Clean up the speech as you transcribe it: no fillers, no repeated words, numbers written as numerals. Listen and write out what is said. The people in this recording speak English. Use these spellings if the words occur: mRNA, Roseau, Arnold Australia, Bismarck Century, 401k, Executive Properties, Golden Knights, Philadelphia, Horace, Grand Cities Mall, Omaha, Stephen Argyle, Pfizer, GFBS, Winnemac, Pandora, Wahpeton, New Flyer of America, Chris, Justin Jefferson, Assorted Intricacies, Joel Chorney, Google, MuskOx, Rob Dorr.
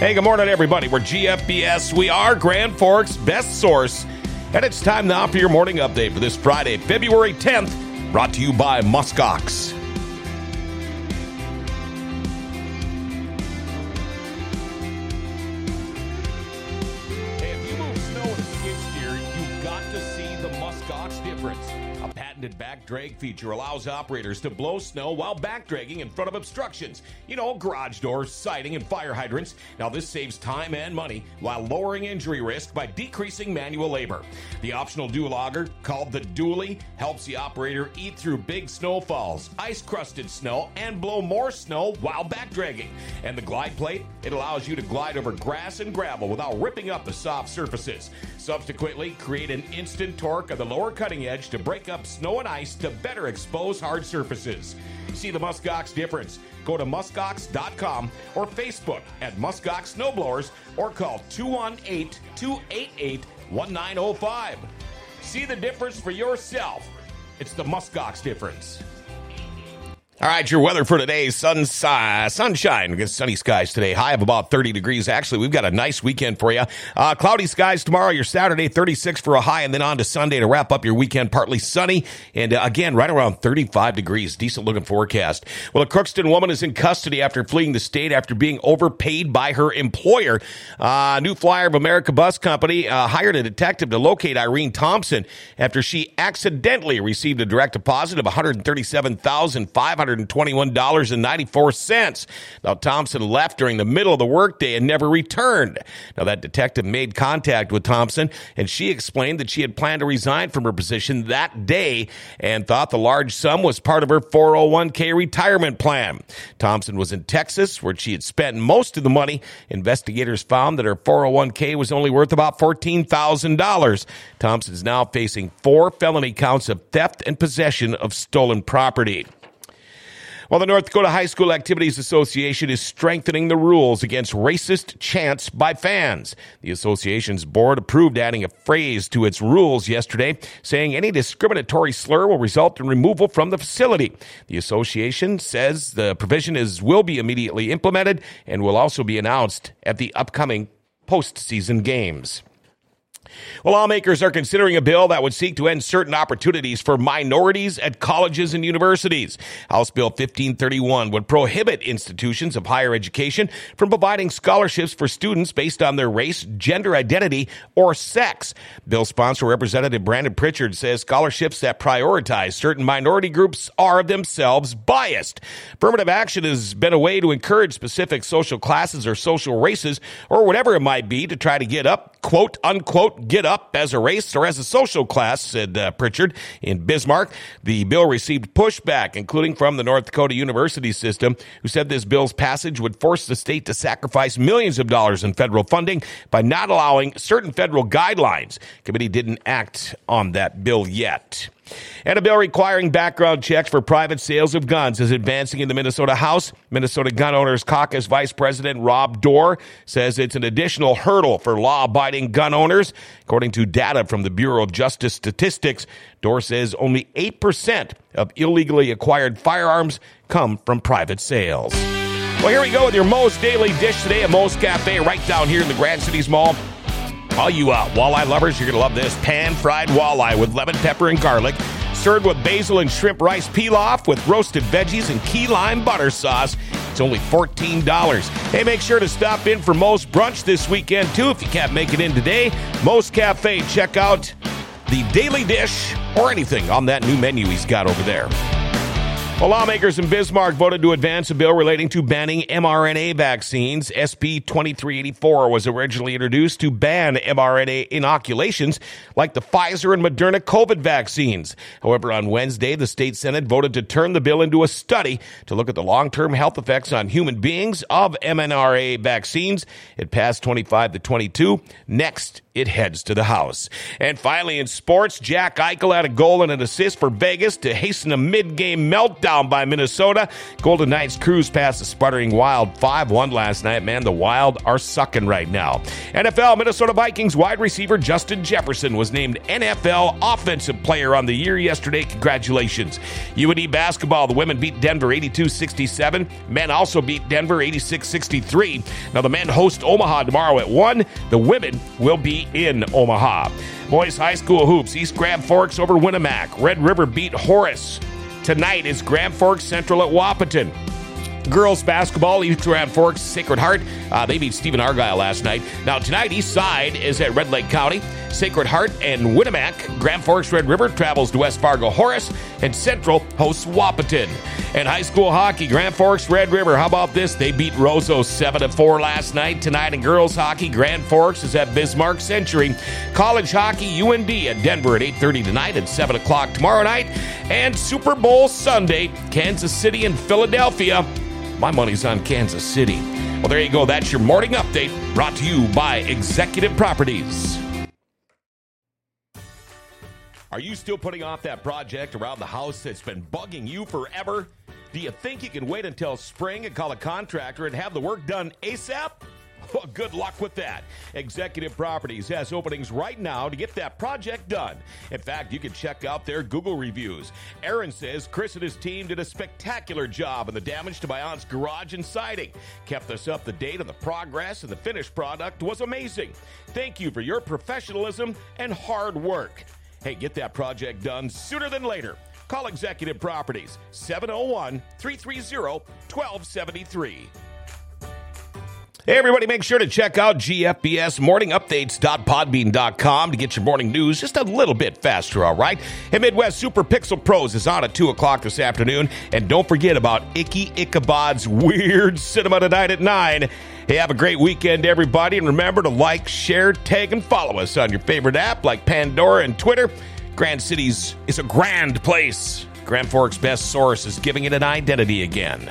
Hey, good morning, everybody. We're GFBS. We are Grand Forks' best source. And it's time now for your morning update for this Friday, February 10th, brought to you by MuskOx. Hey, if you move snow in a skid steer, you've got to see the MuskOx difference. A patented back drag feature allows operators to blow snow while back dragging in front of obstructions. You know, garage doors, siding, and fire hydrants. Now this saves time and money while lowering injury risk by decreasing manual labor. The optional dew logger, called the Dually, helps the operator eat through big snowfalls, ice-crusted snow, and blow more snow while back dragging. And the glide plate, it allows you to glide over grass and gravel without ripping up the soft surfaces. Subsequently, create an instant torque of the lower cutting edge to break up snow and ice to better expose hard surfaces. See the MuskOx difference. Go to muskox.com or Facebook at MuskOx Snowblowers or call 218-288-1905. See the difference for yourself. It's the MuskOx difference. All right, your weather for today, sunshine, sunny skies today, high of about 30 degrees. Actually, we've got a nice weekend for you. Cloudy skies tomorrow, your Saturday, 36 for a high, and then on to Sunday to wrap up your weekend, partly sunny, and again, right around 35 degrees, decent-looking forecast. Well, a Crookston woman is in custody after fleeing the state after being overpaid by her employer. New Flyer of America Bus Company hired a detective to locate Irene Thompson after she accidentally received a direct deposit of $137,521.94. Now, Thompson left during the middle of the workday and never returned. Now, that detective made contact with Thompson, and she explained that she had planned to resign from her position that day and thought the large sum was part of her 401k retirement plan. Thompson was in Texas, where she had spent most of the money. Investigators found that her 401k was only worth about $14,000. Thompson's now facing 4 felony counts of theft and possession of stolen property. Well, the North Dakota High School Activities Association is strengthening the rules against racist chants by fans. The association's board approved adding a phrase to its rules yesterday, saying any discriminatory slur will result in removal from the facility. The association says the provision will be immediately implemented and will also be announced at the upcoming postseason games. Well, lawmakers are considering a bill that would seek to end certain opportunities for minorities at colleges and universities. House Bill 1531 would prohibit institutions of higher education from providing scholarships for students based on their race, gender identity, or sex. Bill sponsor Representative Brandon Pritchard says scholarships that prioritize certain minority groups are themselves biased. Affirmative action has been a way to encourage specific social classes or social races or whatever it might be to try to get up, quote, unquote, get up as a race or as a social class, said Pritchard in Bismarck. The bill received pushback, including from the North Dakota University System, who said this bill's passage would force the state to sacrifice millions of dollars in federal funding by not allowing certain federal guidelines. The committee didn't act on that bill yet. And a bill requiring background checks for private sales of guns is advancing in the Minnesota House. Minnesota Gun Owners Caucus Vice President Rob Dorr says it's an additional hurdle for law-abiding gun owners. According to data from the Bureau of Justice Statistics, Dorr says only 8% of illegally acquired firearms come from private sales. Well, here we go with your Moe's Daily Dish today at Moe's Cafe right down here in the Grand Cities Mall. All you walleye lovers, you're going to love this. Pan-fried walleye with lemon, pepper, and garlic. Served with basil and shrimp rice pilaf with roasted veggies and key lime butter sauce. It's only $14. Hey, make sure to stop in for Moe's Brunch this weekend, too, if you can't make it in today. Moe's Cafe. Check out the Daily Dish or anything on that new menu he's got over there. Well, lawmakers in Bismarck voted to advance a bill relating to banning mRNA vaccines. SB 2384 was originally introduced to ban mRNA inoculations like the Pfizer and Moderna COVID vaccines. However, on Wednesday, the state Senate voted to turn the bill into a study to look at the long-term health effects on human beings of mRNA vaccines. It passed 25-22. Next, it heads to the House. And finally, in sports, Jack Eichel had a goal and an assist for Vegas to hasten a mid-game meltdown. touchdown by Minnesota. Golden Knights cruise past the sputtering Wild 5-1 last night. Man, the Wild are sucking right now. NFL, Minnesota Vikings wide receiver Justin Jefferson was named NFL Offensive Player on the Year yesterday. Congratulations. UND basketball, the women beat Denver 82-67. Men also beat Denver 86-63. Now, the men host Omaha tomorrow at 1. The women will be in Omaha. Moe's high school hoops, East Grand Forks over Winnemac. Red River beat Horace. Tonight is Grand Forks Central at Wahpeton. Girls basketball, East Grand Forks, Sacred Heart. They beat Stephen Argyle last night. Now, tonight, East Side is at Red Lake County. Sacred Heart and Winnemac. Grand Forks Red River travels to West Fargo Horace, and Central hosts Wahpeton. And high school hockey, Grand Forks Red River. How about this? They beat Roseau 7-4 last night. Tonight in girls hockey, Grand Forks is at Bismarck Century. College hockey, UND at Denver at 8:30 tonight and 7 o'clock tomorrow night. And Super Bowl Sunday, Kansas City and Philadelphia. My money's on Kansas City. Well, there you go. That's your morning update brought to you by Executive Properties. Are you still putting off that project around the house that's been bugging you forever? Do you think you can wait until spring and call a contractor and have the work done ASAP? Well, good luck with that. Executive Properties has openings right now to get that project done. In fact, you can check out their Google reviews. Aaron says Chris and his team did a spectacular job on the damage to my aunt's garage and siding. Kept us up to date on the progress, and the finished product was amazing. Thank you for your professionalism and hard work. Hey, get that project done sooner than later. Call Executive Properties, 701-330-1273. Hey, everybody, make sure to check out GFBSmorningupdates.podbean.com to get your morning news just a little bit faster, all right? And Midwest Super Pixel Pros is on at 2 o'clock this afternoon. And don't forget about Icky Ichabod's Weird Cinema tonight at 9. Hey, have a great weekend, everybody. And remember to like, share, tag, and follow us on your favorite app like Pandora and Twitter. Grand Cities is a grand place. Grand Forks' best source is giving it an identity again.